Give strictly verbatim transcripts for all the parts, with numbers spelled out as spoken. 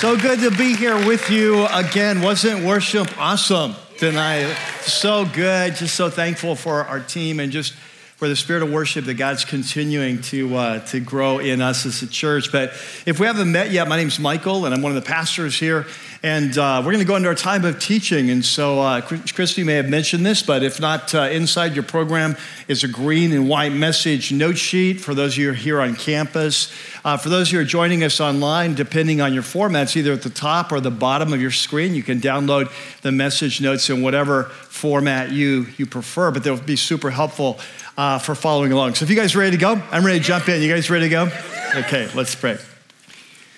So good to be here with you again. Wasn't worship awesome tonight? So good. Just so thankful for our team and just for the spirit of worship that God's continuing to uh, to grow in us as a church. But if we haven't met yet, my name's Michael, and I'm one of the pastors here. And uh, we're going to go into our time of teaching. And so uh, Christy may have mentioned this, but if not, uh, inside your program is a green and white message note sheet for those of you who are here on campus. Uh, for those who are joining us online, depending on your formats, either at the top or the bottom of your screen, you can download the message notes in whatever format you, you prefer, but they'll be super helpful uh, for following along. So if you guys are ready to go, I'm ready to jump in. You guys ready to go? Okay, let's pray.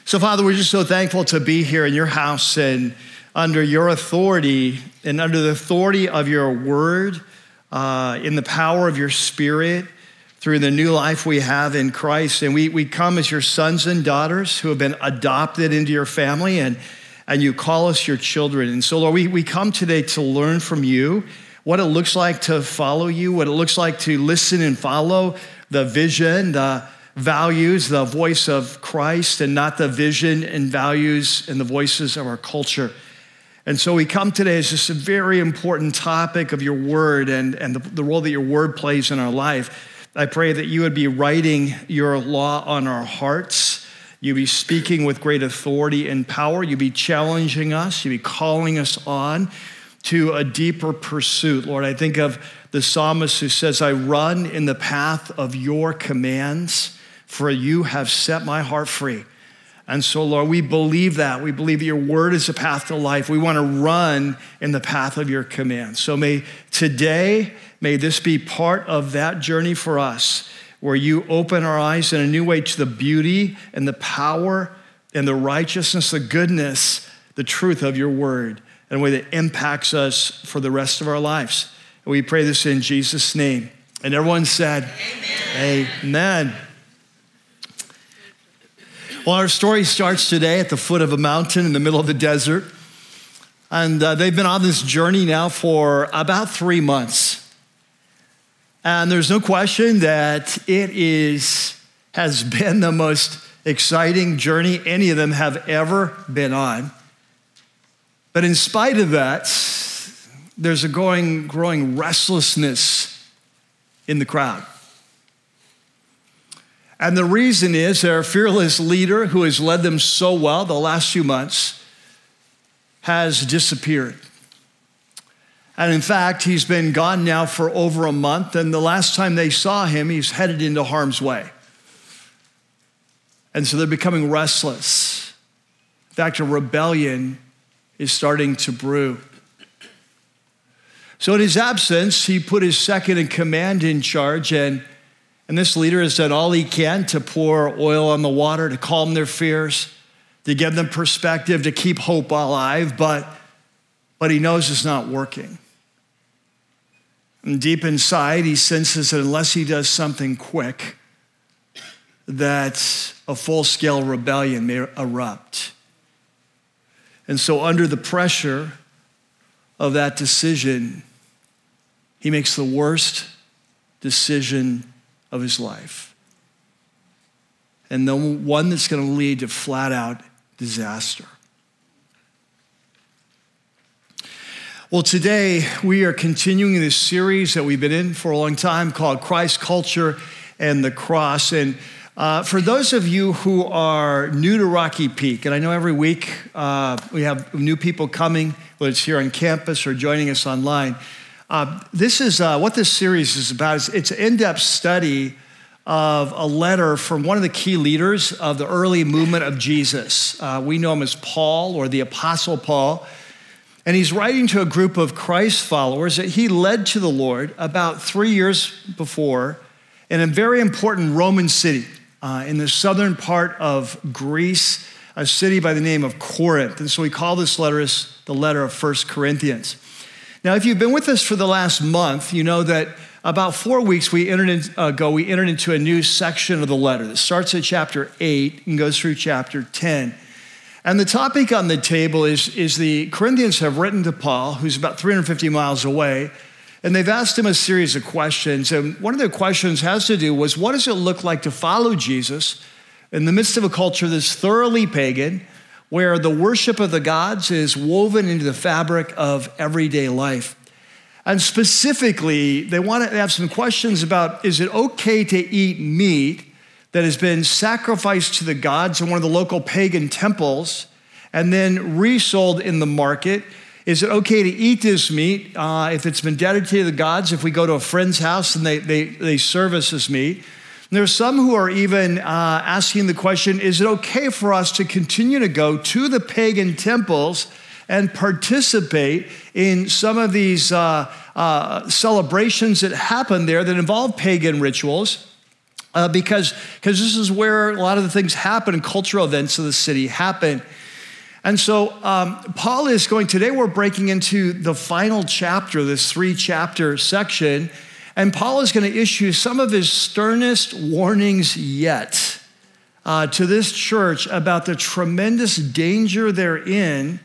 So, Father, we're just so thankful to be here in your house and under your authority and under the authority of your word, uh, in the power of your spirit, through the new life we have in Christ. And we we come as your sons and daughters who have been adopted into your family, and, and you call us your children. And so, Lord, we, we come today to learn from you what it looks like to follow you, what it looks like to listen and follow the vision, the values, the voice of Christ, and not the vision and values and the voices of our culture. And so we come today as just a very important topic of your word and, and the, the role that your word plays in our life. I pray that you would be writing your law on our hearts. You'd be speaking with great authority and power. You'd be challenging us. You'd be calling us on to a deeper pursuit. Lord, I think of the psalmist who says, I run in the path of your commands, for you have set my heart free. And so, Lord, we believe that. We believe that your word is the path to life. We want to run in the path of your command. So may today, may this be part of that journey for us, where you open our eyes in a new way to the beauty and the power and the righteousness, the goodness, the truth of your word in a way that impacts us for the rest of our lives. And we pray this in Jesus' name. And everyone said, amen. Amen. Well, our story starts today at the foot of a mountain in the middle of the desert. And uh, they've been on this journey now for about three months. And there's no question that it is has been the most exciting journey any of them have ever been on. But in spite of that, there's a going, growing restlessness in the crowd. And the reason is their fearless leader who has led them so well the last few months has disappeared. And in fact, he's been gone now for over a month, and the last time they saw him, he's headed into harm's way. And so they're becoming restless. In fact, a rebellion is starting to brew. So in his absence, he put his second in command in charge, and And this leader has done all he can to pour oil on the water, to calm their fears, to give them perspective, to keep hope alive, but, but he knows it's not working. And deep inside, he senses that unless he does something quick, that a full-scale rebellion may erupt. And so under the pressure of that decision, he makes the worst decision of his life, and the one that's going to lead to flat-out disaster. Well, today we are continuing this series that we've been in for a long time called Christ, Culture, and the Cross. And uh, for those of you who are new to Rocky Peak, and I know every week uh, we have new people coming, whether it's here on campus or joining us online. Uh, this is uh, what this series is about. Is it's an in-depth study of a letter from one of the key leaders of the early movement of Jesus. Uh, we know him as Paul, or the Apostle Paul. And he's writing to a group of Christ followers that he led to the Lord about three years before in a very important Roman city uh, in the southern part of Greece, a city by the name of Corinth. And so we call this letter as the letter of First Corinthians. Now, if you've been with us for the last month, you know that about four weeks we entered in, ago, we entered into a new section of the letter that starts at chapter eight and goes through chapter ten. And the topic on the table is, is the Corinthians have written to Paul, who's about three hundred fifty miles away, and they've asked him a series of questions. And one of their questions has to do with, what does it look like to follow Jesus in the midst of a culture that's thoroughly pagan, where the worship of the gods is woven into the fabric of everyday life. And specifically, they want to have some questions about, is it okay to eat meat that has been sacrificed to the gods in one of the local pagan temples and then resold in the market? Is it okay to eat this meat uh, if it's been dedicated to the gods, if we go to a friend's house and they, they, they serve us this meat? There are some who are even uh, asking the question, is it okay for us to continue to go to the pagan temples and participate in some of these uh, uh, celebrations that happen there that involve pagan rituals? Uh, because because this is where a lot of the things happen, cultural events of the city happen. And so um, Paul is going, today we're breaking into the final chapter, this three-chapter section, and Paul is going to issue some of his sternest warnings yet uh, to this church about the tremendous danger they're in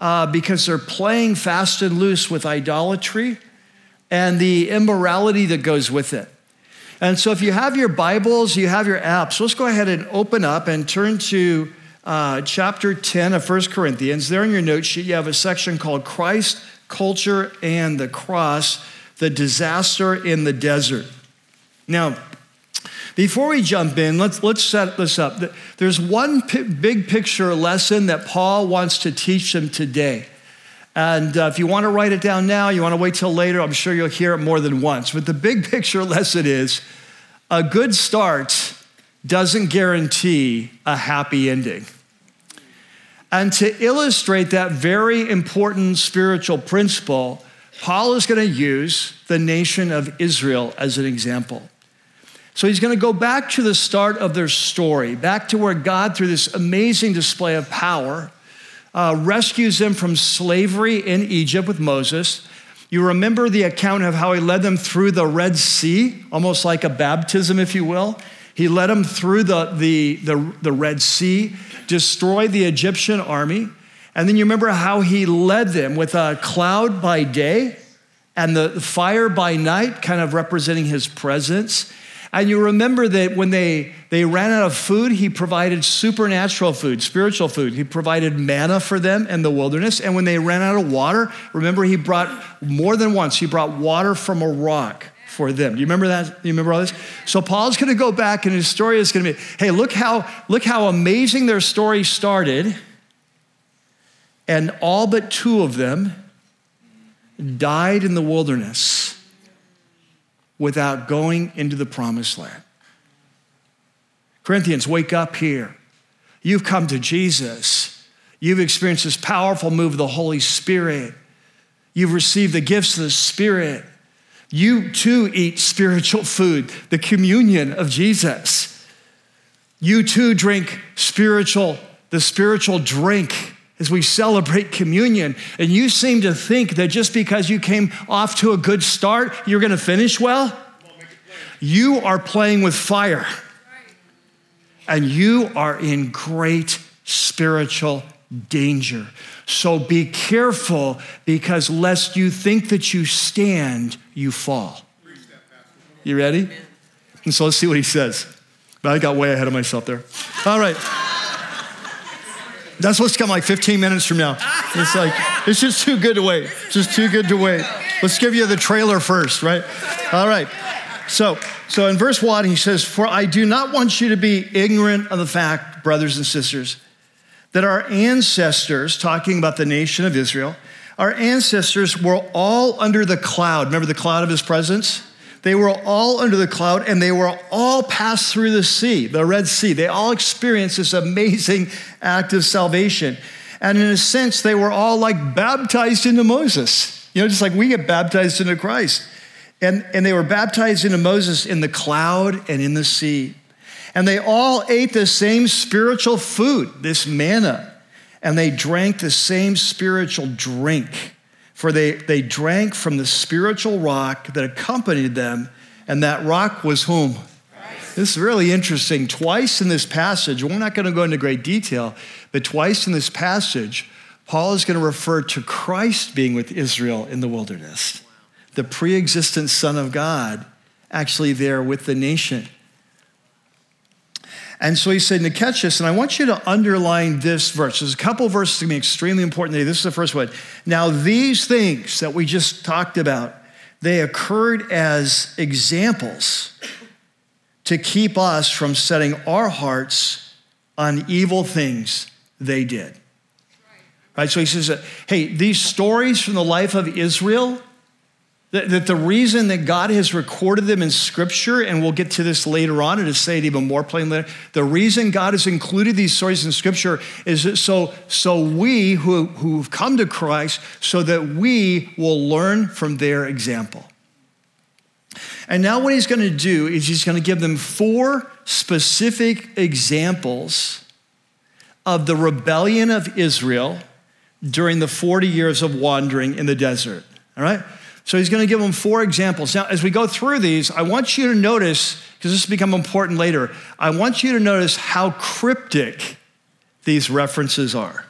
uh, because they're playing fast and loose with idolatry and the immorality that goes with it. And so if you have your Bibles, you have your apps, let's go ahead and open up and turn to uh, chapter ten of First Corinthians. There in your note sheet, you have a section called Christ, Culture, and the Cross, the disaster in the desert. Now, before we jump in, let's let's set this up. There's one p- big picture lesson that Paul wants to teach them today. And uh, if you want to write it down now, you want to wait till later, I'm sure you'll hear it more than once. But the big picture lesson is a good start doesn't guarantee a happy ending. And to illustrate that very important spiritual principle, Paul is going to use the nation of Israel as an example. So he's going to go back to the start of their story, back to where God, through this amazing display of power, uh, rescues them from slavery in Egypt with Moses. You remember the account of how he led them through the Red Sea, almost like a baptism, if you will. He led them through the, the, the, the Red Sea, destroyed the Egyptian army. And then you remember how he led them with a cloud by day and the fire by night, kind of representing his presence. And you remember that when they, they ran out of food, he provided supernatural food, spiritual food. He provided manna for them in the wilderness. And when they ran out of water, remember he brought, more than once, he brought water from a rock for them. Do you remember that? Do you remember all this? So Paul's going to go back and his story is going to be, hey, look how look how amazing their story started. And all but two of them died in the wilderness without going into the promised land. Corinthians, wake up here. You've come to Jesus. You've experienced this powerful move of the Holy Spirit. You've received the gifts of the Spirit. You too eat spiritual food, the communion of Jesus. You too drink spiritual, the spiritual drink as we celebrate communion. And you seem to think that just because you came off to a good start, you're going to finish well. You are playing with fire. And you are in great spiritual danger. So be careful, because lest you think that you stand, you fall. You ready? And so let's see what he says. But I got way ahead of myself there. All right. That's what's come like fifteen minutes from now. It's like, it's just too good to wait. It's just too good to wait. Let's give you the trailer first, right? All right. So, so in verse one, he says, "For I do not want you to be ignorant of the fact, brothers and sisters, that our ancestors," talking about the nation of Israel, "our ancestors were all under the cloud." Remember the cloud of his presence? They were all under the cloud, and they were all passed through the sea, the Red Sea. They all experienced this amazing act of salvation. And in a sense, they were all like baptized into Moses. You know, just like we get baptized into Christ. And, and they were baptized into Moses in the cloud and in the sea. And they all ate the same spiritual food, this manna, and they drank the same spiritual drink, for they, they drank from the spiritual rock that accompanied them, and that rock was whom? Christ. This is really interesting. Twice in this passage, we're not going to go into great detail, but twice in this passage, Paul is going to refer to Christ being with Israel in the wilderness, the pre-existent Son of God, actually there with the nation. And so he said, now catch this, and I want you to underline this verse. There's a couple of verses that are going to be extremely important today. This is the first one. Now, these things that we just talked about, they occurred as examples to keep us from setting our hearts on evil things they did. Right? So he says, that, hey, these stories from the life of Israel, that, that the reason that God has recorded them in Scripture, and we'll get to this later on and to say it even more plainly, the reason God has included these stories in Scripture is that so, so we who, who've come to Christ, so that we will learn from their example. And now what he's going to do is he's going to give them four specific examples of the rebellion of Israel during the forty years of wandering in the desert, all right? So he's going to give them four examples. Now, as we go through these, I want you to notice, because this will become important later, I want you to notice how cryptic these references are.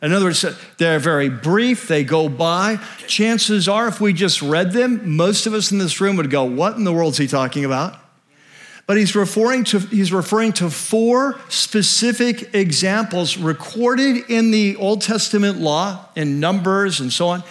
In other words, they're very brief, they go by. Chances are, if we just read them, most of us in this room would go, what in the world is he talking about? But he's referring to he's referring to four specific examples recorded in the Old Testament law, in Numbers and so on,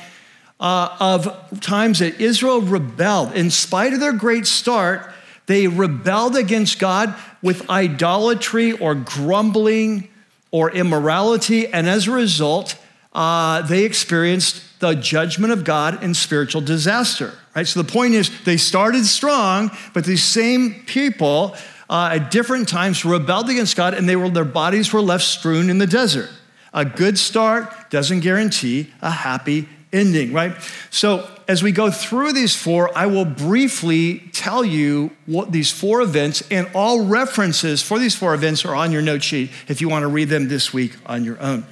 uh, of times that Israel rebelled. In spite of their great start, they rebelled against God with idolatry or grumbling or immorality, and as a result, uh, they experienced the judgment of God and spiritual disaster, right? So the point is, they started strong, but these same people uh, at different times rebelled against God, and they were their bodies were left strewn in the desert. A good start doesn't guarantee a happy ending, right? So as we go through these four, I will briefly tell you what these four events, and all references for these four events are on your note sheet if you want to read them this week on your own.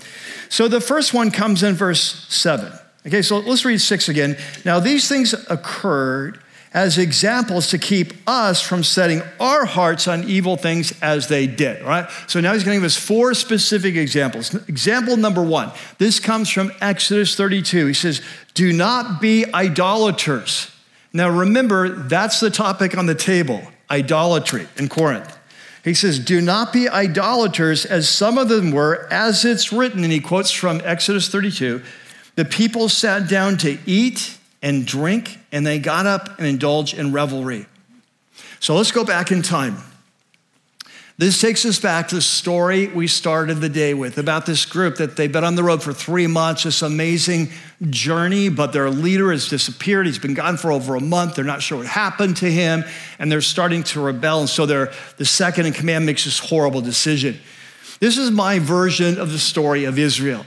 So the first one comes in verse seven. Okay, so let's read six again. Now, these things occurred as examples to keep us from setting our hearts on evil things as they did, all right? So now he's going to give us four specific examples. Example number one, this comes from Exodus thirty-two. He says, do not be idolaters. Now, remember, that's the topic on the table, idolatry in Corinth. He says, do not be idolaters as some of them were, as it's written, and he quotes from Exodus thirty-two, the people sat down to eat and drink, and they got up and indulged in revelry. So let's go back in time. This takes us back to the story we started the day with about this group that they've been on the road for three months, this amazing journey, but their leader has disappeared. He's been gone for over a month. They're not sure what happened to him, and they're starting to rebel. And so they're, the second in command makes this horrible decision. This is my version of the story of Israel.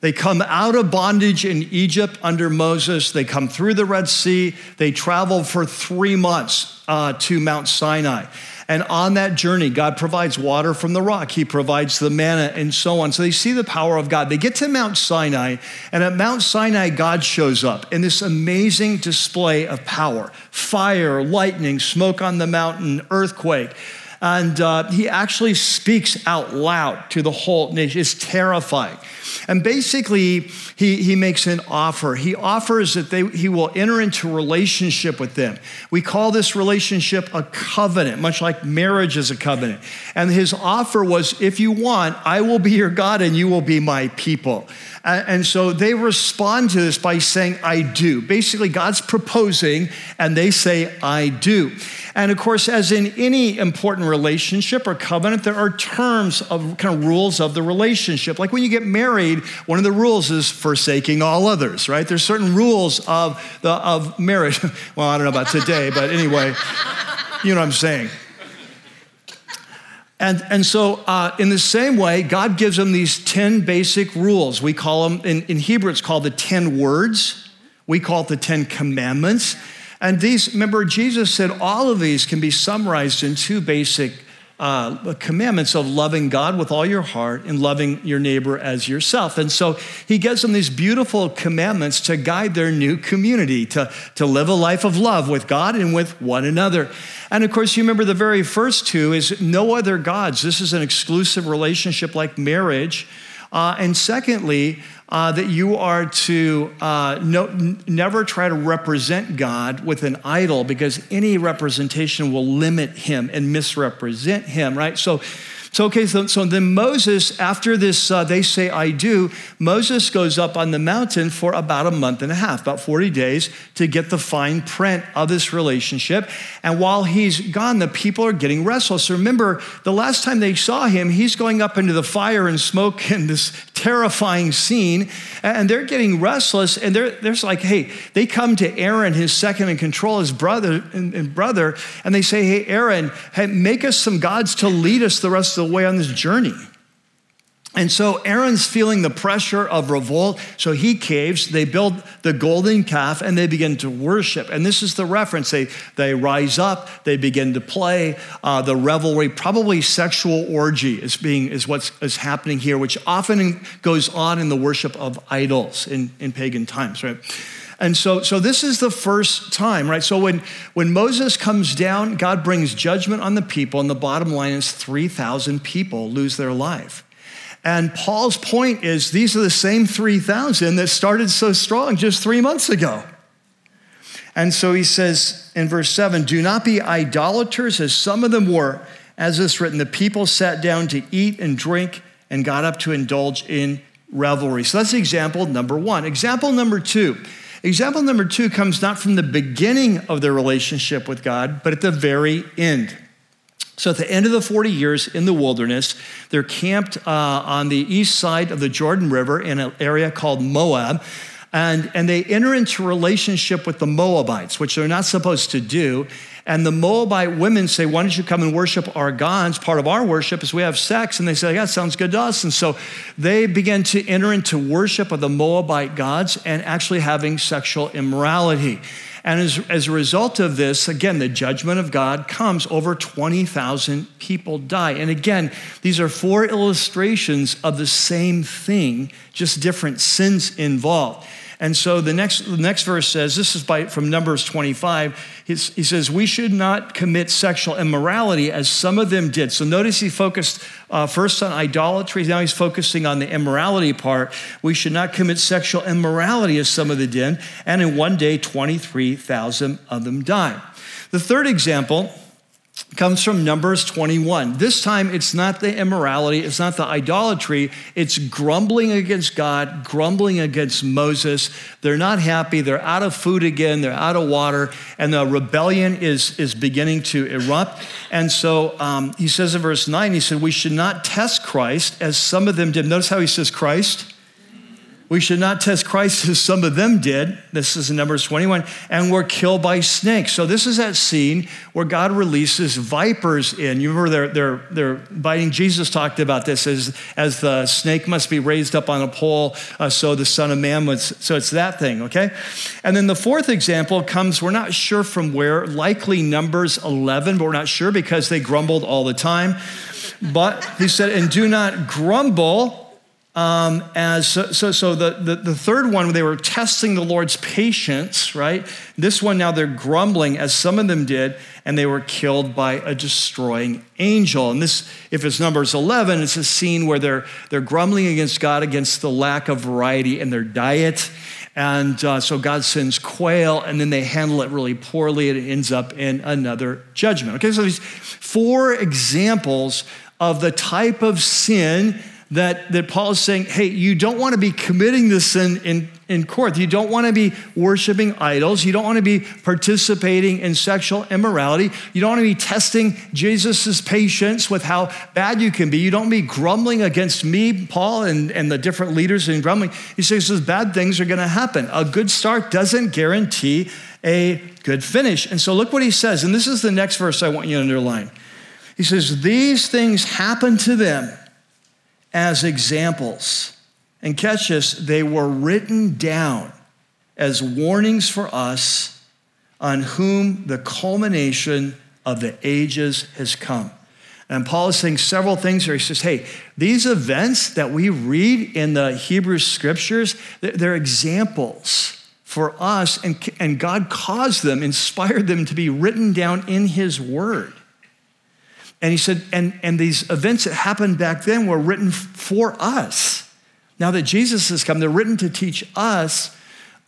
They come out of bondage in Egypt under Moses. They come through the Red Sea. They travel for three months uh, to Mount Sinai. And on that journey, God provides water from the rock. He provides the manna and so on. So they see the power of God. They get to Mount Sinai, and at Mount Sinai, God shows up in this amazing display of power. Fire, lightning, smoke on the mountain, earthquake. And uh, he actually speaks out loud to the whole nation. It's terrifying. And basically, he, he makes an offer. He offers that they, he will enter into relationship with them. We call this relationship a covenant, much like marriage is a covenant. And his offer was, if you want, I will be your God and you will be my people. And, and so they respond to this by saying, I do. Basically, God's proposing, and they say, I do. And of course, as in any important relationship, relationship or covenant, there are terms of kind of rules of the relationship. Like when you get married, one of the rules is forsaking all others, right? There's certain rules of the of marriage. Well, I don't know about today, but anyway, you know what I'm saying. And, and so uh, in the same way, God gives them these ten basic rules. We call them, in, in Hebrew, it's called the ten words. We call it the ten commandments. And these, remember, Jesus said all of these can be summarized in two basic uh, commandments of loving God with all your heart and loving your neighbor as yourself. And so he gives them these beautiful commandments to guide their new community, to, to live a life of love with God and with one another. And of course, you remember the very first two is no other gods. This is an exclusive relationship like marriage. Uh, and secondly, uh, that you are to uh, no, n- never try to represent God with an idol, because any representation will limit him and misrepresent him, right? So, so okay, so, so then Moses, after this, uh, they say, I do, Moses goes up on the mountain for about a month and a half, about forty days, to get the fine print of this relationship. And while he's gone, the people are getting restless. Remember, the last time they saw him, he's going up into the fire and smoke and this terrifying scene, and they're getting restless, and they're, they're like, hey, they come to Aaron, his second in control, his brother, and, and brother, and they say, hey, Aaron, hey, make us some gods to lead us the rest of the way on this journey. And so Aaron's feeling the pressure of revolt, so he caves. They build the golden calf, and they begin to worship. And this is the reference. They they rise up. They begin to play. Uh, the revelry, probably sexual orgy is being is what's is happening here, which often goes on in the worship of idols in, in pagan times, right? And so, so this is the first time, right? So when, when Moses comes down, God brings judgment on the people, and the bottom line is three thousand people lose their life. And Paul's point is, these are the same three thousand that started so strong just three months ago. And so he says in verse seven, do not be idolaters as some of them were. As it's written, the people sat down to eat and drink and got up to indulge in revelry. So that's example number one. Example number two. Example number two comes not from the beginning of their relationship with God, but at the very end. So at the end of the forty years in the wilderness, they're camped uh, on the east side of the Jordan River in an area called Moab, and, and they enter into relationship with the Moabites, which they're not supposed to do. And the Moabite women say, why don't you come and worship our gods? Part of our worship is we have sex. And they say, yeah, sounds good to us. And so they begin to enter into worship of the Moabite gods and actually having sexual immorality. And as, as a result of this, again, the judgment of God comes. Over twenty thousand people die. And again, these are four illustrations of the same thing, just different sins involved. And so the next, the next verse says, this is by, from Numbers twenty-five, he says, we should not commit sexual immorality as some of them did. So notice he focused uh, first on idolatry, now he's focusing on the immorality part. We should not commit sexual immorality as some of them did. And in one day, twenty-three thousand of them died. The third example comes from Numbers twenty-one. This time, it's not the immorality, it's not the idolatry, it's grumbling against God, grumbling against Moses. They're not happy, they're out of food again, they're out of water, and the rebellion is, is beginning to erupt. And so um, he says in verse nine, he said, we should not test Christ as some of them did. Notice how he says Christ. We should not test Christ as some of them did. This is in Numbers twenty-one, and were killed by snakes. So this is that scene where God releases vipers in. You remember they're, they're, they're biting. Jesus talked about this as, as the snake must be raised up on a pole, uh, so the Son of Man would, so it's that thing, okay? And then the fourth example comes, we're not sure from where, likely Numbers eleven, but we're not sure because they grumbled all the time. But he said, and do not grumble. Um, as so, so, so the, the, the third one, they were testing the Lord's patience, right? This one, now they're grumbling as some of them did, and they were killed by a destroying angel. And this, if it's Numbers eleven, it's a scene where they're, they're grumbling against God, against the lack of variety in their diet. And uh, so God sends quail, and then they handle it really poorly, and it ends up in another judgment. Okay, so these four examples of the type of sin That, that Paul is saying, hey, you don't want to be committing this sin in, in court. You don't want to be worshiping idols. You don't want to be participating in sexual immorality. You don't want to be testing Jesus's patience with how bad you can be. You don't be grumbling against me, Paul, and, and the different leaders in grumbling. He says those bad things are going to happen. A good start doesn't guarantee a good finish. And so look what he says. And this is the next verse I want you to underline. He says, these things happen to them as examples. And catch this, they were written down as warnings for us, on whom the culmination of the ages has come. And Paul is saying several things here. He says, hey, these events that we read in the Hebrew Scriptures, they're examples for us, and, and God caused them, inspired them to be written down in his word. And he said, and, and these events that happened back then were written for us. Now that Jesus has come, they're written to teach us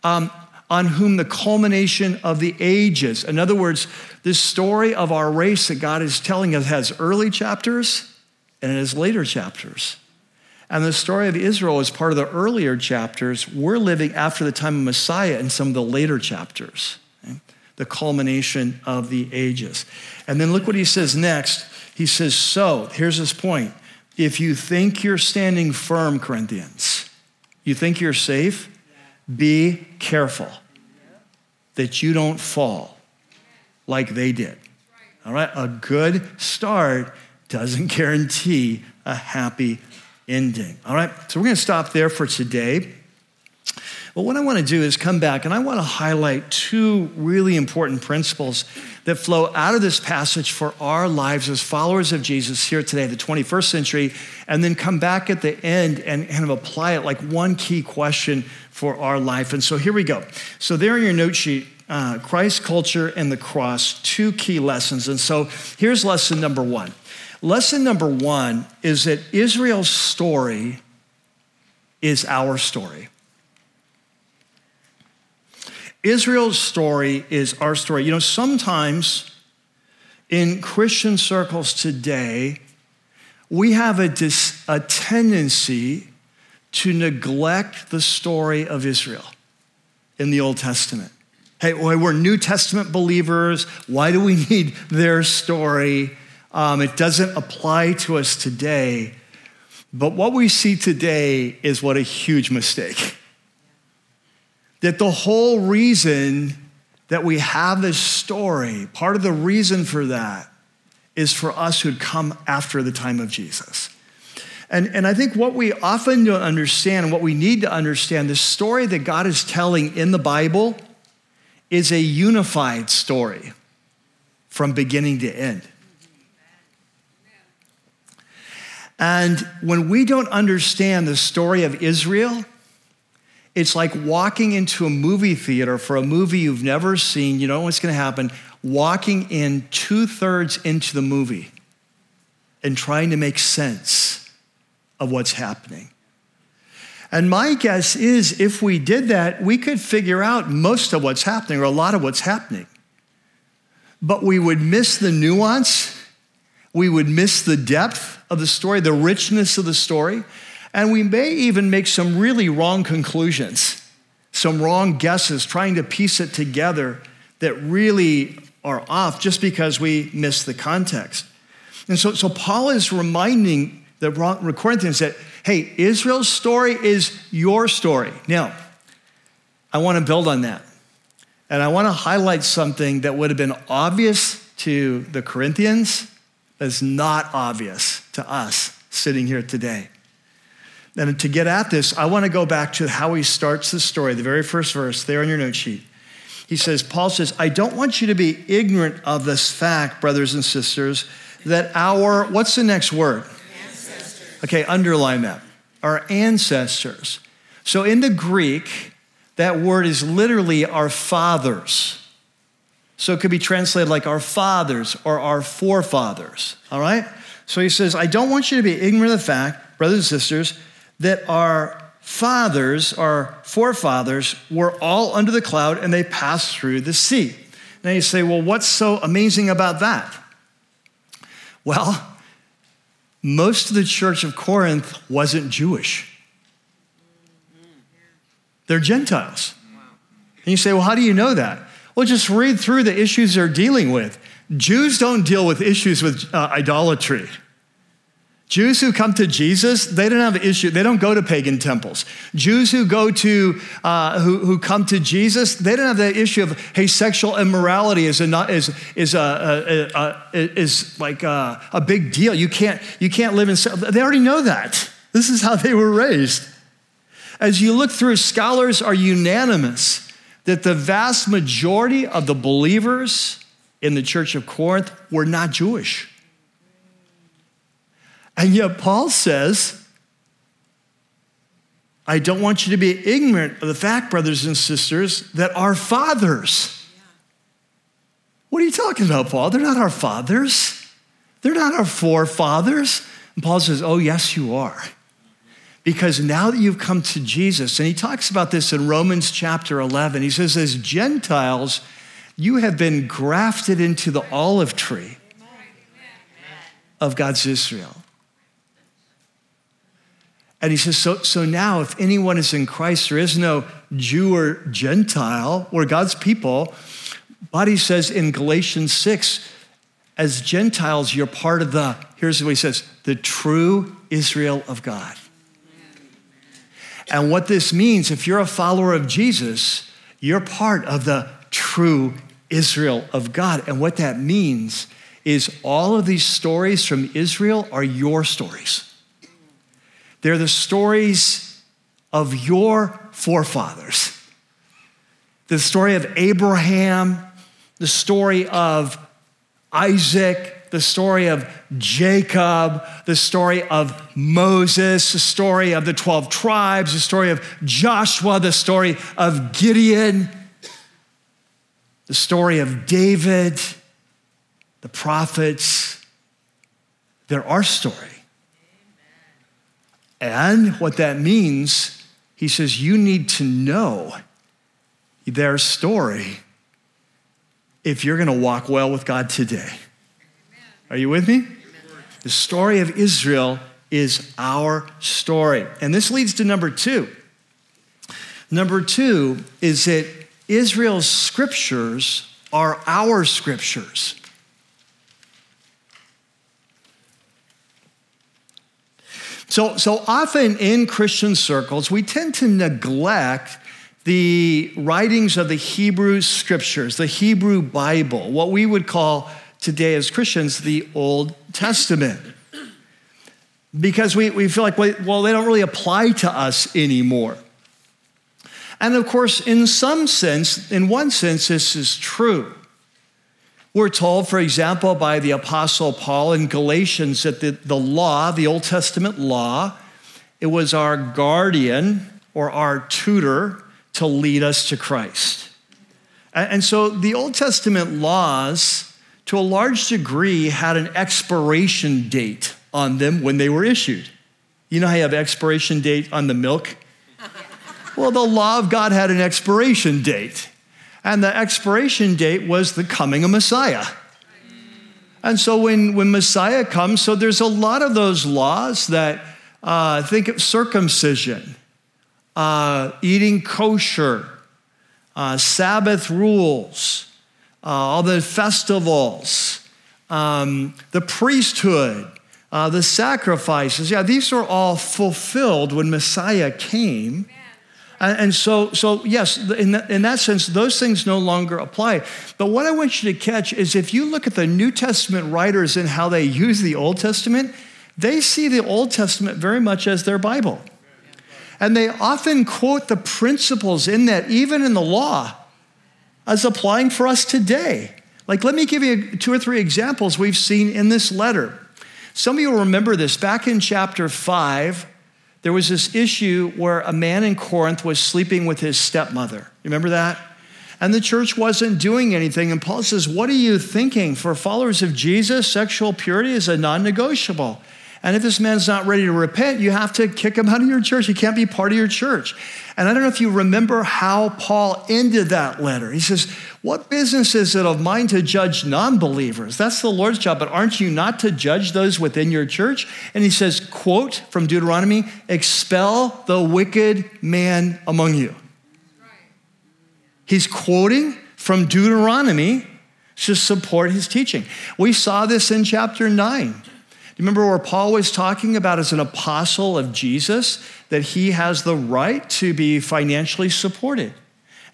um, on whom the culmination of the ages. In other words, this story of our race that God is telling us has early chapters and it has later chapters. And the story of Israel is part of the earlier chapters. We're living after the time of Messiah in some of the later chapters, okay? The culmination of the ages. And then look what he says next. He says, so, here's his point. If you think you're standing firm, Corinthians, you think you're safe, be careful that you don't fall like they did. All right, a good start doesn't guarantee a happy ending. All right, so we're going to stop there for today. But what I want to do is come back and I want to highlight two really important principles that flow out of this passage for our lives as followers of Jesus here today, the twenty-first century, and then come back at the end and kind of apply it like one key question for our life. And so here we go. So there in your note sheet, uh, Christ, Culture, and the Cross, two key lessons. And so here's lesson number one. Lesson number one is that Israel's story is our story. Israel's story is our story. You know, sometimes in Christian circles today, we have a, dis- a tendency to neglect the story of Israel in the Old Testament. Hey, we're New Testament believers. Why do we need their story? Um, it doesn't apply to us today. But what we see today is what a huge mistake. That the whole reason that we have this story, part of the reason for that is for us who'd come after the time of Jesus. And, and I think what we often don't understand and what we need to understand, the story that God is telling in the Bible is a unified story from beginning to end. And when we don't understand the story of Israel, it's like walking into a movie theater for a movie you've never seen. You don't know what's going to happen. Walking in two-thirds into the movie and trying to make sense of what's happening. And my guess is if we did that, we could figure out most of what's happening or a lot of what's happening. But we would miss the nuance. We would miss the depth of the story, the richness of the story. And we may even make some really wrong conclusions, some wrong guesses, trying to piece it together that really are off just because we miss the context. And so, so Paul is reminding the Corinthians that, hey, Israel's story is your story. Now, I want to build on that. And I want to highlight something that would have been obvious to the Corinthians that's not obvious to us sitting here today. And to get at this, I want to go back to how he starts the story, the very first verse there on your note sheet. He says, Paul says, I don't want you to be ignorant of this fact, brothers and sisters, that our, what's the next word? Ancestors. Okay, underline that. Our ancestors. So in the Greek, that word is literally our fathers. So it could be translated like our fathers or our forefathers, all right? So he says, I don't want you to be ignorant of the fact, brothers and sisters, that our fathers, our forefathers, were all under the cloud and they passed through the sea. Now you say, well, what's so amazing about that? Well, most of the church of Corinth wasn't Jewish. They're Gentiles. And you say, well, how do you know that? Well, just read through the issues they're dealing with. Jews don't deal with issues with uh, idolatry. Jews who come to Jesus, they don't have an issue. They don't go to pagan temples. Jews who go to, uh, who, who come to Jesus, they don't have that issue of, hey, sexual immorality is a not, is is a, a, a, is like a, a big deal. You can't you can't live in. They already know that. This is how they were raised. As you look through, scholars are unanimous that the vast majority of the believers in the church of Corinth were not Jewish. And yet Paul says, I don't want you to be ignorant of the fact, brothers and sisters, that our fathers. Yeah. What are you talking about, Paul? They're not our fathers. They're not our forefathers. And Paul says, oh, yes, you are. Because now that you've come to Jesus, and he talks about this in Romans chapter eleven, he says, as Gentiles, you have been grafted into the olive tree of God's Israel. And he says, so, so now if anyone is in Christ, there is no Jew or Gentile, we're God's people. But he says in Galatians six, as Gentiles, you're part of the, here's what he says, the true Israel of God. And what this means, if you're a follower of Jesus, you're part of the true Israel of God. And what that means is all of these stories from Israel are your stories. They're the stories of your forefathers. The story of Abraham, the story of Isaac, the story of Jacob, the story of Moses, the story of the twelve tribes, the story of Joshua, the story of Gideon, the story of David, the prophets. They're our story. And what that means, he says, you need to know their story if you're going to walk well with God today. Are you with me? The story of Israel is our story. And this leads to number two. Number two is that Israel's scriptures are our scriptures. So, so often in Christian circles, we tend to neglect the writings of the Hebrew scriptures, the Hebrew Bible, what we would call today as Christians, the Old Testament. Because we, we feel like, well, they don't really apply to us anymore. And of course, in some sense, in one sense, this is true. We're told, for example, by the Apostle Paul in Galatians that the, the law, the Old Testament law, it was our guardian or our tutor to lead us to Christ. And, and so the Old Testament laws, to a large degree, had an expiration date on them when they were issued. You know how you have expiration date on the milk? Well, the law of God had an expiration date. And the expiration date was the coming of Messiah. And so when, when Messiah comes, so there's a lot of those laws that, uh, think of circumcision, uh, eating kosher, uh, Sabbath rules, Uh, all the festivals, um, the priesthood, uh, the sacrifices. Yeah, these were all fulfilled when Messiah came. And, and so, so yes, in that, in that sense, those things no longer apply. But what I want you to catch is if you look at the New Testament writers and how they use the Old Testament, they see the Old Testament very much as their Bible. And they often quote the principles in that, even in the law, as applying for us today. Like, let me give you two or three examples we've seen in this letter. Some of you will remember this. Back in chapter five, there was this issue where a man in Corinth was sleeping with his stepmother. You remember that? And the church wasn't doing anything. And Paul says, what are you thinking? For followers of Jesus, sexual purity is a non-negotiable. And if this man's not ready to repent, you have to kick him out of your church. He can't be part of your church. And I don't know if you remember how Paul ended that letter. He says, what business is it of mine to judge non-believers? That's the Lord's job, but aren't you not to judge those within your church? And he says, quote from Deuteronomy, expel the wicked man among you. Right. He's quoting from Deuteronomy to support his teaching. We saw this in chapter nine. You remember where Paul was talking about as an apostle of Jesus, that he has the right to be financially supported.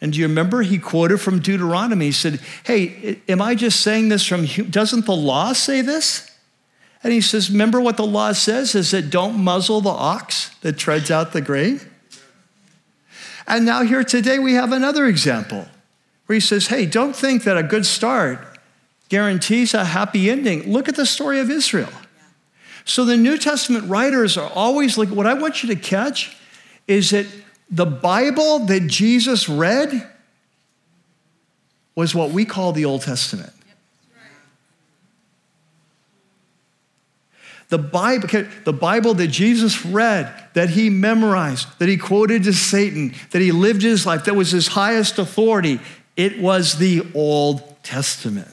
And do you remember he quoted from Deuteronomy? He said, hey, am I just saying this from, doesn't the law say this? And he says, remember what the law says is that don't muzzle the ox that treads out the grain. And now here today we have another example where he says, hey, don't think that a good start guarantees a happy ending. Look at the story of Israel. So the New Testament writers are always like, what I want you to catch is that the Bible that Jesus read was what we call the Old Testament. Yep, that's right. The Bible, the Bible that Jesus read, that he memorized, that he quoted to Satan, that he lived his life, that was his highest authority, it was the Old Testament.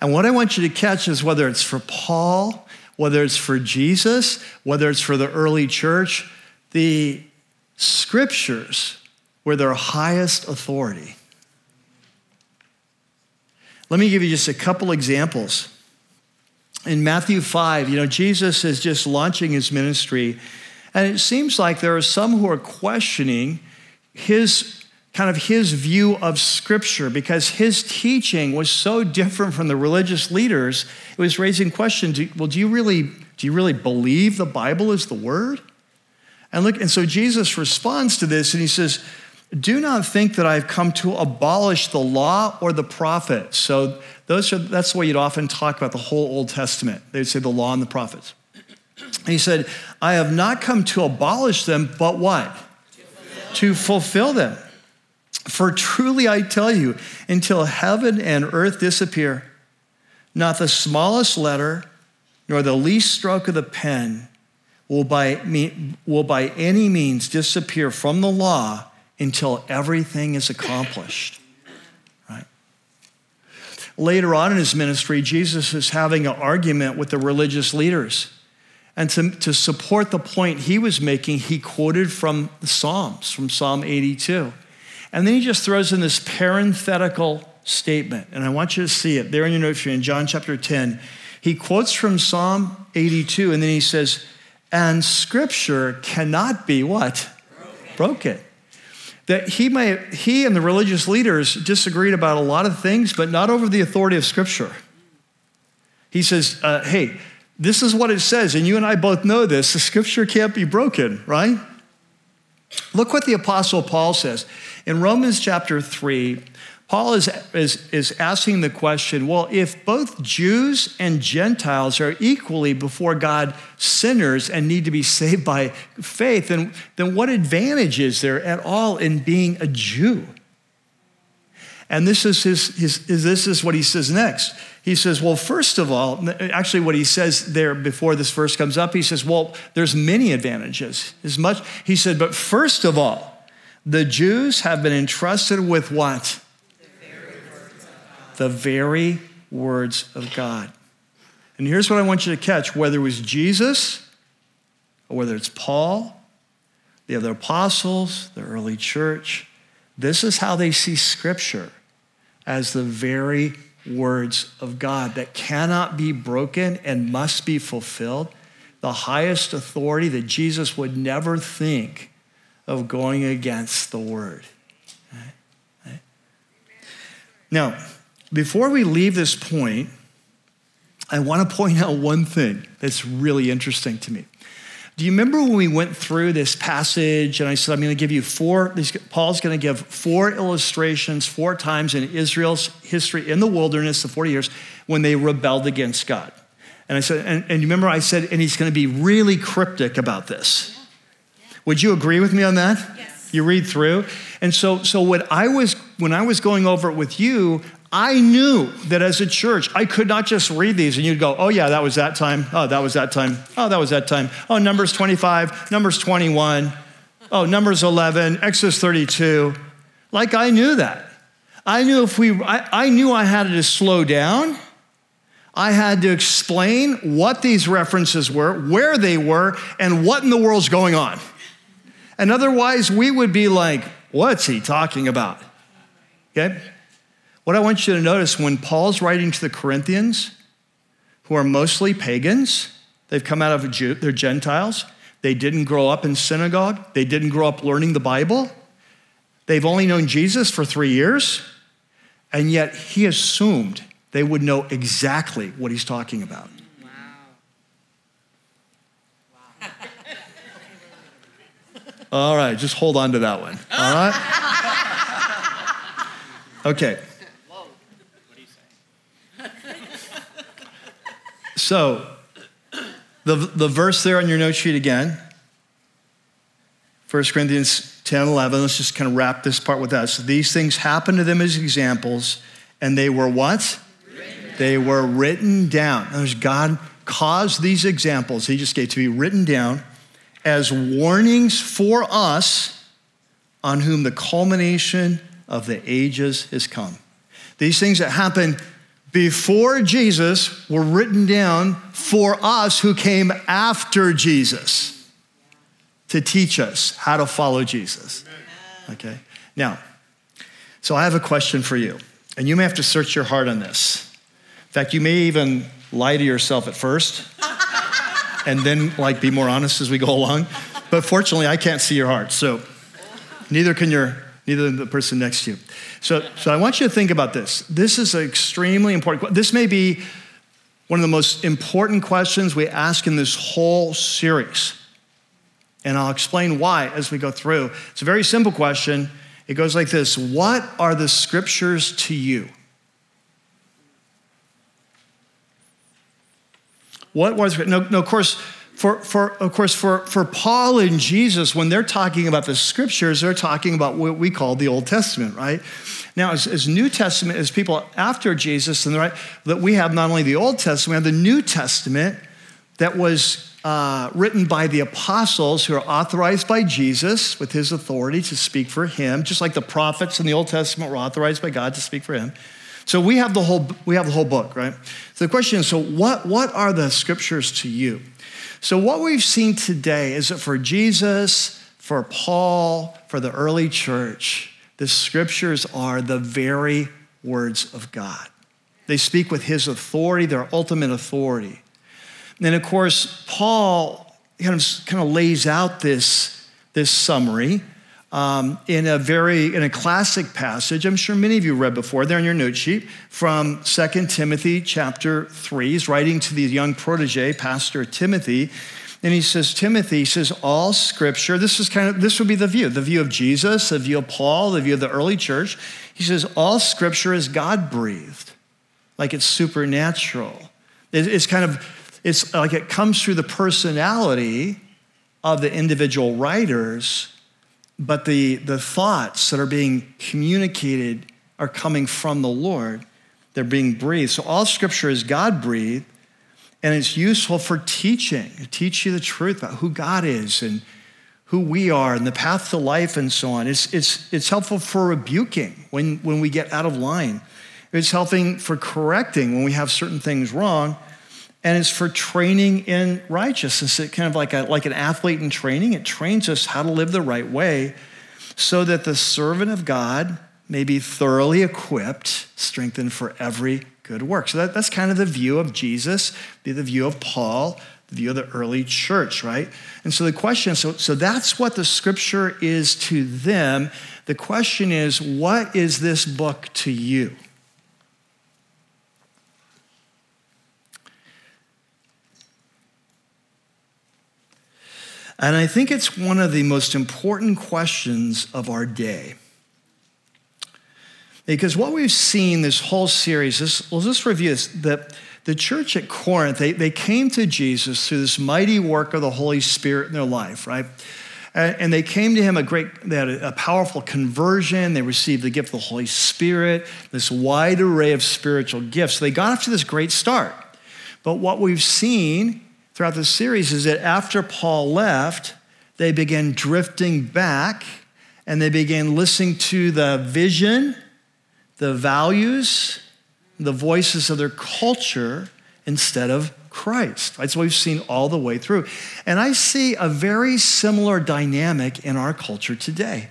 And what I want you to catch is whether it's for Paul, whether it's for Jesus, whether it's for the early church, the Scriptures were their highest authority. Let me give you just a couple examples. In Matthew five, you know, Jesus is just launching his ministry, and it seems like there are some who are questioning his kind of his view of Scripture, because his teaching was so different from the religious leaders. It was raising questions. Well, do you really do you really believe the Bible is the Word? And look, and so Jesus responds to this, and he says, "Do not think that I've come to abolish the law or the prophets." So those are that's the way you'd often talk about the whole Old Testament. They'd say the law and the prophets. And he said, "I have not come to abolish them, but what? To fulfill, to fulfill them. For truly I tell you, until heaven and earth disappear, not the smallest letter nor the least stroke of the pen will by, me, will by any means disappear from the law until everything is accomplished." Right? Later on in his ministry, Jesus is having an argument with the religious leaders. And to, to support the point he was making, he quoted from the Psalms, from Psalm eighty-two. And then he just throws in this parenthetical statement. And I want you to see it there in your notes in John chapter ten. He quotes from Psalm eighty-two, and then he says, "And Scripture cannot be what? Broken." Broken. That he may, he and the religious leaders disagreed about a lot of things, but not over the authority of Scripture. He says, uh, hey, this is what it says, and you and I both know this. The Scripture can't be broken, right? Look what the Apostle Paul says. In Romans chapter three, Paul is, is, is asking the question, well, if both Jews and Gentiles are equally before God sinners and need to be saved by faith, then, then what advantage is there at all in being a Jew? And this is his, his, his this is what he says next. He says, well, first of all, actually what he says there before this verse comes up, he says, well, there's many advantages. As much, he said, but first of all, the Jews have been entrusted with what? The very words of God. And here's what I want you to catch, whether it was Jesus or whether it's Paul, the other apostles, the early church, this is how they see Scripture, as the very words of God that cannot be broken and must be fulfilled, the highest authority that Jesus would never think of going against the Word. Right? Right? Now, before we leave this point, I want to point out one thing that's really interesting to me. Do you remember when we went through this passage and I said, I'm going to give you four, Paul's going to give four illustrations, four times in Israel's history in the wilderness, the forty years, when they rebelled against God. And I said, and, and you remember I said, and he's going to be really cryptic about this. Yeah. Yeah. Would you agree with me on that? Yes. You read through. And so, so what I was, when I was going over it with you, I knew that as a church, I could not just read these and you'd go, oh yeah, that was that time. Oh, that was that time. Oh, that was that time. Oh, Numbers twenty-five, Numbers twenty-one. Oh, Numbers eleven, Exodus thirty-two. Like I knew that. I knew if we, I, I knew I had to slow down. I had to explain what these references were, where they were, and what in the world's going on. And otherwise we would be like, what's he talking about? Okay? What I want you to notice when Paul's writing to the Corinthians, who are mostly pagans, they've come out of Jew, they're Gentiles, they didn't grow up in synagogue, they didn't grow up learning the Bible, they've only known Jesus for three years, and yet he assumed they would know exactly what he's talking about. Wow. Wow. All right, just hold on to that one, all right? Okay. So, the, the verse there on your note sheet again, First Corinthians ten eleven, let's just kind of wrap this part with that. So, these things happened to them as examples, and they were what? Written They were written down. God caused these examples he just gave to be written down as warnings for us on whom the culmination of the ages has come. These things that happened before Jesus were written down for us who came after Jesus to teach us how to follow Jesus. Okay, now, so I have a question for you. And you may have to search your heart on this. In fact, you may even lie to yourself at first and then like be more honest as we go along. But fortunately, I can't see your heart. So neither can your, neither the person next to you. So, so I want you to think about this. This is an extremely important. This may be one of the most important questions we ask in this whole series. And I'll explain why as we go through. It's a very simple question. It goes like this: what are the Scriptures to you? What was no? No, of course, for for of course for for Paul and Jesus, when they're talking about the Scriptures, they're talking about what we call the Old Testament, right? Now, as, as New Testament, as people after Jesus, and right that we have not only the Old Testament, we have the New Testament that was Uh, written by the apostles who are authorized by Jesus with his authority to speak for him, just like the prophets in the Old Testament were authorized by God to speak for him. So we have the whole we have the whole book, right? So the question is, so what, what are the Scriptures to you? So what we've seen today is that for Jesus, for Paul, for the early church, the Scriptures are the very words of God. They speak with his authority, their ultimate authority. And of course, Paul kind of kind of lays out this, this summary um, in a very in a classic passage. I'm sure many of you read before. There in your note sheet from Second Timothy chapter three. He's writing to the young protege, Pastor Timothy, and he says, Timothy, he says, all Scripture. This is kind of this would be the view, the view of Jesus, the view of Paul, the view of the early church. He says, all Scripture is God-breathed, like it's supernatural. It, it's kind of It's like it comes through the personality of the individual writers, but the, the thoughts that are being communicated are coming from the Lord. They're being breathed. So all Scripture is God-breathed, and it's useful for teaching. It teaches you the truth about who God is and who we are and the path to life and so on. It's, it's, it's helpful for rebuking when, when we get out of line. It's helping for correcting when we have certain things wrong. And it's for training in righteousness. It's kind of like, a, like an athlete in training. It trains us how to live the right way so that the servant of God may be thoroughly equipped, strengthened for every good work. So that, that's kind of the view of Jesus, the, the view of Paul, the view of the early church, right? And so the question, so, so that's what the Scripture is to them. The question is, what is this book to you? And I think it's one of the most important questions of our day. Because what we've seen this whole series, this, well, let's review this, that the church at Corinth, they, they came to Jesus through this mighty work of the Holy Spirit in their life, right? And, and they came to him, a great, they had a, a powerful conversion. They received the gift of the Holy Spirit, this wide array of spiritual gifts. So they got off to this great start. But what we've seen throughout the series is that after Paul left, they began drifting back and they began listening to the vision, the values, the voices of their culture instead of Christ. That's what we've seen all the way through. And I see a very similar dynamic in our culture today,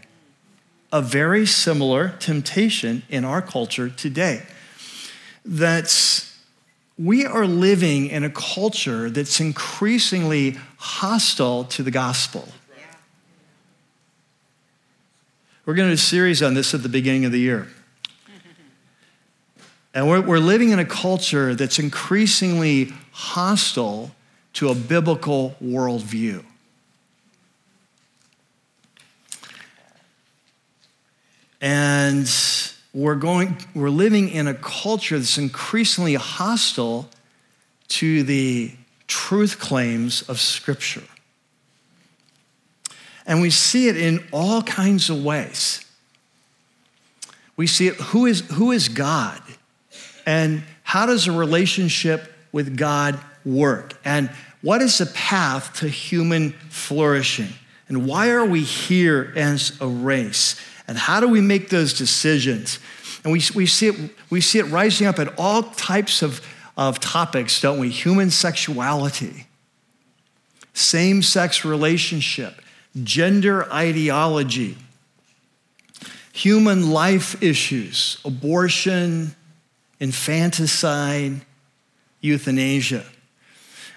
a very similar temptation in our culture today. That's We are living in a culture that's increasingly hostile to the gospel. Yeah. We're going to do a series on this at the beginning of the year. And we're, we're living in a culture that's increasingly hostile to a biblical worldview. And We're going. We're living in a culture that's increasingly hostile to the truth claims of Scripture. And we see it in all kinds of ways. We see it, who is, who is God? And how does a relationship with God work? And what is the path to human flourishing? And why are we here as a race? And how do we make those decisions? And we, we, see, it, we see it rising up at all types of, of topics, don't we? Human sexuality, same-sex relationship, gender ideology, human life issues, abortion, infanticide, euthanasia.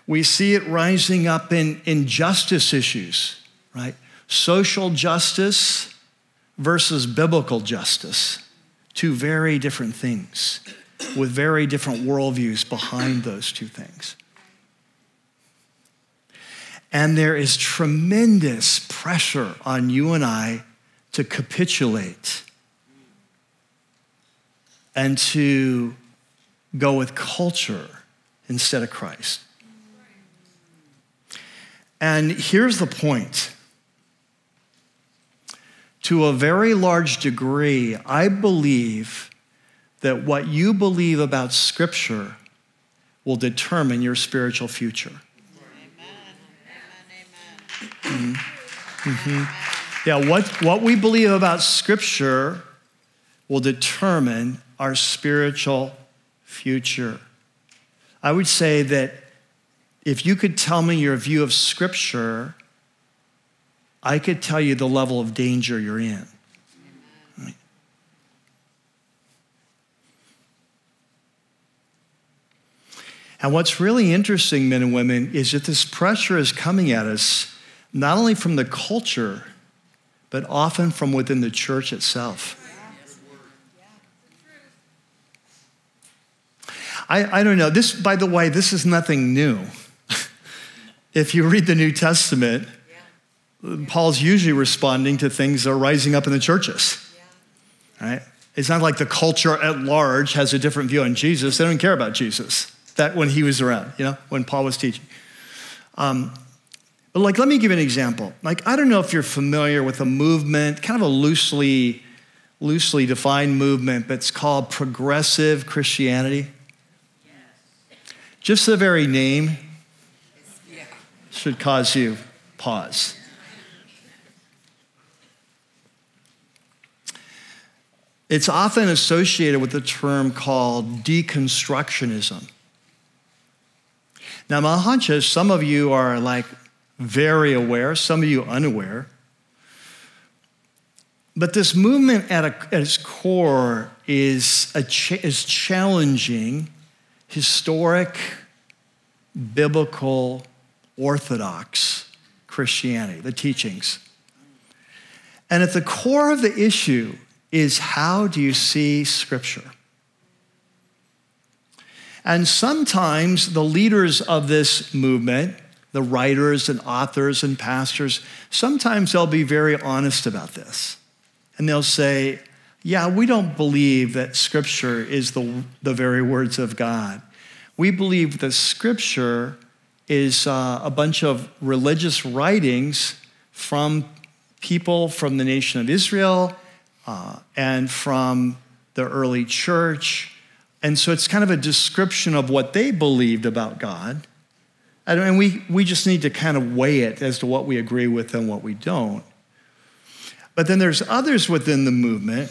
We see it rising up in injustice issues, right? Social justice versus biblical justice, two very different things with very different worldviews behind those two things. And there is tremendous pressure on you and I to capitulate and to go with culture instead of Christ. And here's the point. To a very large degree, I believe that what you believe about Scripture will determine your spiritual future. Mm-hmm. Mm-hmm. Yeah, what, what we believe about Scripture will determine our spiritual future. I would say that if you could tell me your view of Scripture, I could tell you the level of danger you're in. Right? And what's really interesting, men and women, is that this pressure is coming at us not only from the culture, but often from within the church itself. I, I don't know. This, by the way, this is nothing new. If you read the New Testament, yeah. Paul's usually responding to things that are rising up in the churches. Yeah. Right? It's not like the culture at large has a different view on Jesus. They don't care about Jesus. That when he was around, you know, when Paul was teaching. Um, but like, let me give you an example. Like, I don't know if you're familiar with a movement, kind of a loosely, loosely defined movement, but it's called progressive Christianity. Just the very name should cause you pause. It's often associated with a term called deconstructionism. Now, my hunch is some of you are like very aware, some of you unaware. But this movement at, a, at its core is, a ch- is challenging historic, biblical, orthodox Christianity, the teachings. And at the core of the issue is how do you see Scripture? And sometimes the leaders of this movement, the writers and authors and pastors, sometimes they'll be very honest about this. And they'll say, yeah, we don't believe that Scripture is the, the very words of God. We believe that Scripture is uh, a bunch of religious writings from people from the nation of Israel uh, and from the early church. And so it's kind of a description of what they believed about God. And, and we, we just need to kind of weigh it as to what we agree with and what we don't. But then there's others within the movement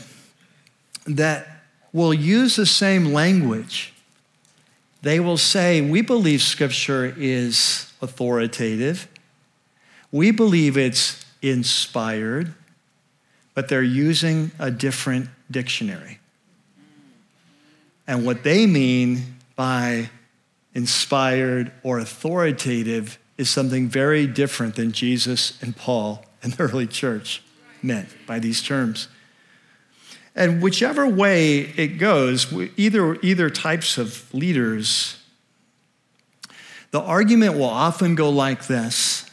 that will use the same language. They will say, we believe Scripture is authoritative. We believe it's inspired, but they're using a different dictionary. And what they mean by inspired or authoritative is something very different than Jesus and Paul and the early church meant by these terms. And whichever way it goes, either, either types of leaders, the argument will often go like this.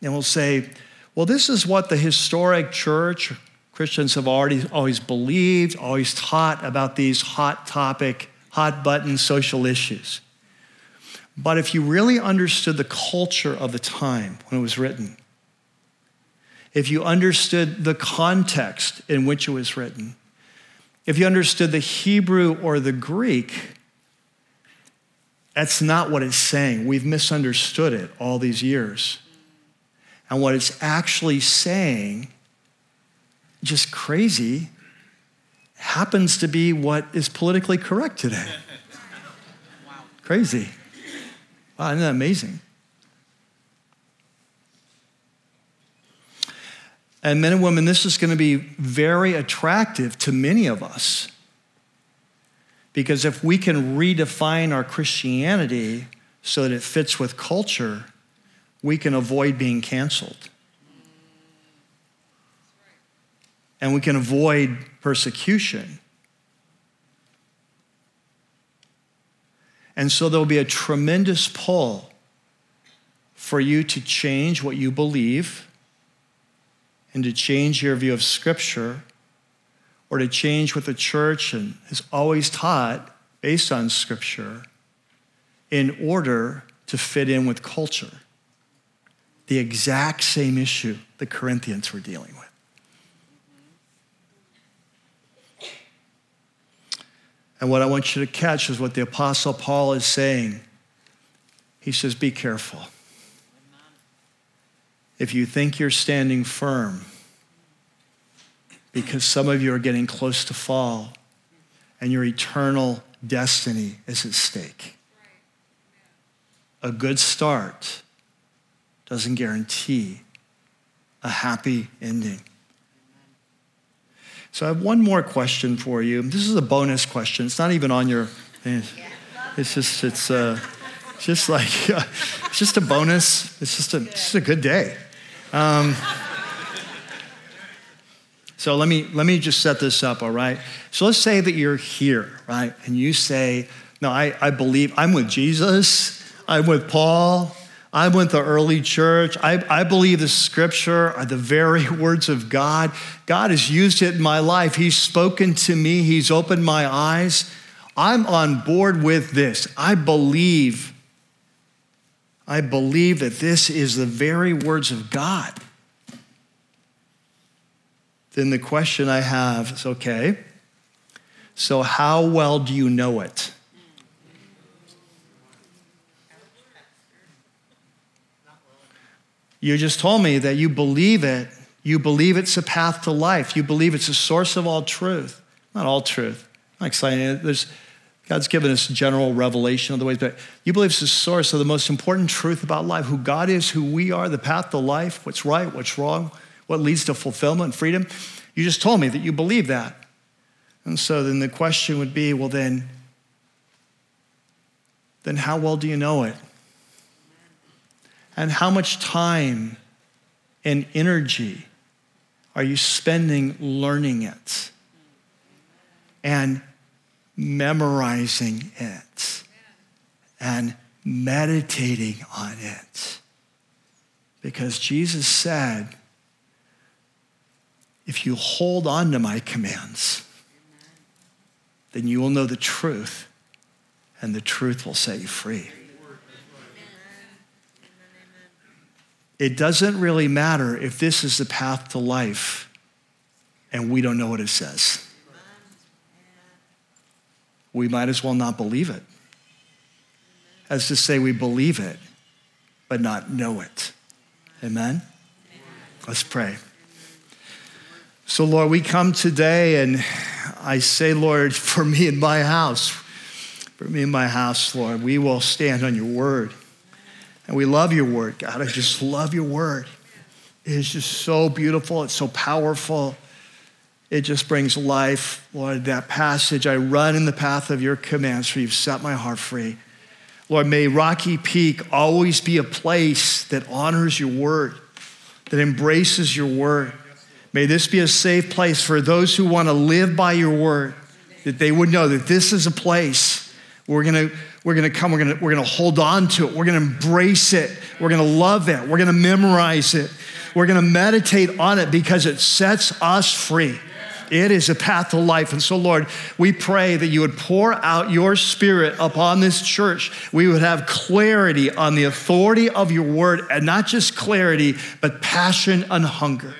And we'll say, well, this is what the historic church, Christians have already always believed, always taught about these hot topic, hot button social issues. But if you really understood the culture of the time when it was written, if you understood the context in which it was written, if you understood the Hebrew or the Greek, That's not what it's saying. We've misunderstood it all these years. And what it's actually saying, just crazy, happens to be what is politically correct today. Wow. Crazy. Wow, isn't that amazing? And men and women, this is going to be very attractive to many of us. Because if we can redefine our Christianity so that it fits with culture, we can avoid being canceled. And we can avoid persecution. And so there'll be a tremendous pull for you to change what you believe and to change your view of Scripture, or to change what the church and has always taught based on Scripture in order to fit in with culture. The exact same issue the Corinthians were dealing with. And what I want you to catch is what the Apostle Paul is saying. He says, be careful. If you think you're standing firm, because some of you are getting close to fall and your eternal destiny is at stake. A good start doesn't guarantee a happy ending. So I have one more question for you. This is a bonus question. It's not even on your, it's just, it's uh, just like, it's just a bonus. It's just a, it's just a good day. Um, So let me let me just set this up, all right? So let's say that you're here, right? And you say, no, I, I believe, I'm with Jesus, I'm with Paul, I'm with the early church, I, I believe the Scripture are the very words of God. God has used it in my life. He's spoken to me. He's opened my eyes. I'm on board with this. I believe, I believe that this is the very words of God. Then the question I have is, okay, so how well do you know it? You just told me that you believe it. You believe it's a path to life. You believe it's a source of all truth. Not all truth. I'm not excited. There's, God's given us general revelation of the ways, but you believe it's the source of the most important truth about life, who God is, who we are, the path to life, what's right, what's wrong, what leads to fulfillment and freedom. You just told me that you believe that. And so then the question would be, well, then, then how well do you know it? And how much time and energy are you spending learning it and memorizing it and meditating on it? Because Jesus said, if you hold on to my commands, then you will know the truth, and the truth will set you free. It doesn't really matter if this is the path to life and we don't know what it says. We might as well not believe it, as to say we believe it, but not know it. Amen? Let's pray. So, Lord, we come today and I say, Lord, for me and my house, for me and my house, Lord, we will stand on your word. And we love your word, God. I just love your word. It is just so beautiful. It's so powerful. It just brings life. Lord, that passage, I run in the path of your commands, for you've set my heart free. Lord, may Rocky Peak always be a place that honors your word, that embraces your word. May this be a safe place for those who want to live by your word, that they would know that this is a place we're gonna we're gonna come, we're gonna we're gonna hold on to it, we're gonna embrace it, we're gonna love it, we're gonna memorize it, we're gonna meditate on it because it sets us free. It is a path to life. And so, Lord, we pray that you would pour out your Spirit upon this church. We would have clarity on the authority of your word, and not just clarity, but passion and hunger.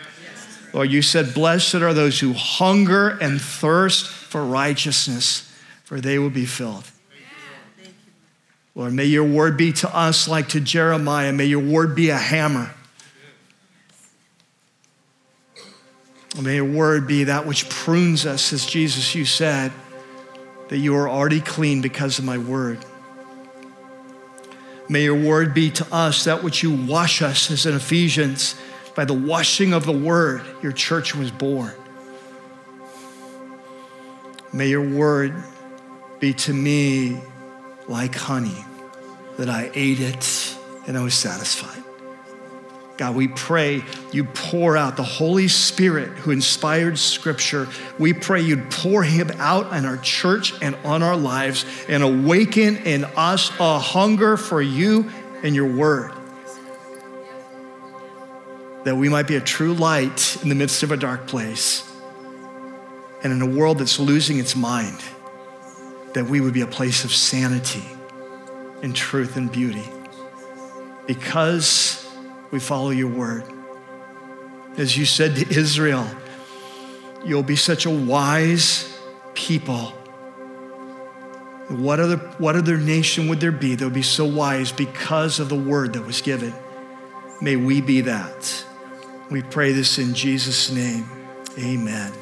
Lord, you said, blessed are those who hunger and thirst for righteousness, for they will be filled. Lord, may your word be to us like to Jeremiah. May your word be a hammer. May your word be that which prunes us, as Jesus, you said, that you are already clean because of my word. May your word be to us that which you wash us, as in Ephesians, by the washing of the word, your church was born. May your word be to me like honey, that I ate it and I was satisfied. God, we pray you pour out the Holy Spirit who inspired Scripture. We pray you'd pour him out on our church and on our lives and awaken in us a hunger for you and your word, that we might be a true light in the midst of a dark place and in a world that's losing its mind, that we would be a place of sanity and truth and beauty because we follow your word. As you said to Israel, you'll be such a wise people. What other, what other nation would there be that would be so wise because of the word that was given? May we be that. We pray this in Jesus' name. Amen.